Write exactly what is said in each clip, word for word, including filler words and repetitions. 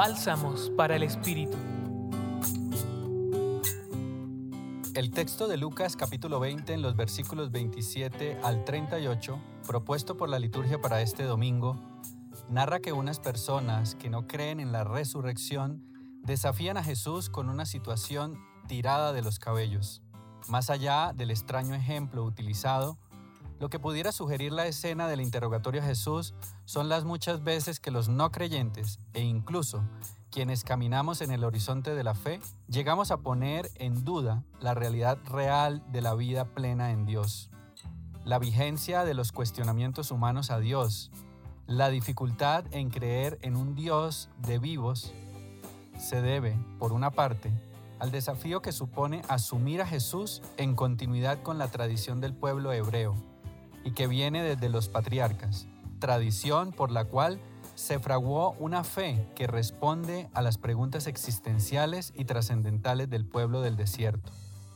Bálsamos para el Espíritu. El texto de Lucas capítulo veinte en los versículos veintisiete al treinta y ocho, propuesto por la liturgia para este domingo, narra que unas personas que no creen en la resurrección desafían a Jesús con una situación tirada de los cabellos. Más allá del extraño ejemplo utilizado, lo que pudiera sugerir la escena del interrogatorio a Jesús son las muchas veces que los no creyentes e incluso quienes caminamos en el horizonte de la fe llegamos a poner en duda la realidad real de la vida plena en Dios, la vigencia de los cuestionamientos humanos a Dios, la dificultad en creer en un Dios de vivos se debe, por una parte, al desafío que supone asumir a Jesús en continuidad con la tradición del pueblo hebreo, y que viene desde los patriarcas, tradición por la cual se fraguó una fe que responde a las preguntas existenciales y trascendentales del pueblo del desierto,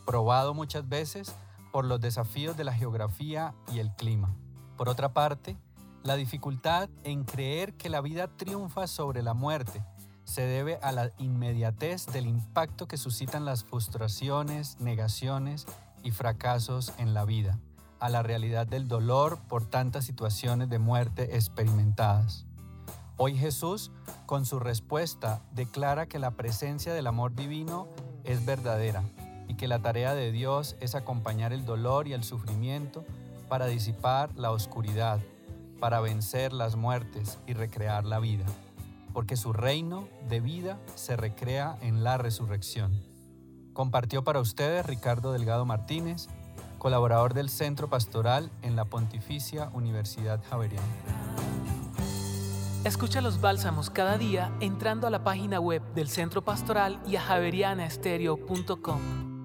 probado muchas veces por los desafíos de la geografía y el clima. Por otra parte, la dificultad en creer que la vida triunfa sobre la muerte se debe a la inmediatez del impacto que suscitan las frustraciones, negaciones y fracasos en la vida, a la realidad del dolor por tantas situaciones de muerte experimentadas. Hoy Jesús, con su respuesta, declara que la presencia del amor divino es verdadera y que la tarea de Dios es acompañar el dolor y el sufrimiento para disipar la oscuridad, para vencer las muertes y recrear la vida, porque su reino de vida se recrea en la resurrección. Compartió para ustedes Ricardo Delgado Martínez, colaborador del Centro Pastoral en la Pontificia Universidad Javeriana. Escucha los bálsamos cada día entrando a la página web del Centro Pastoral y a javeriana estéreo punto com.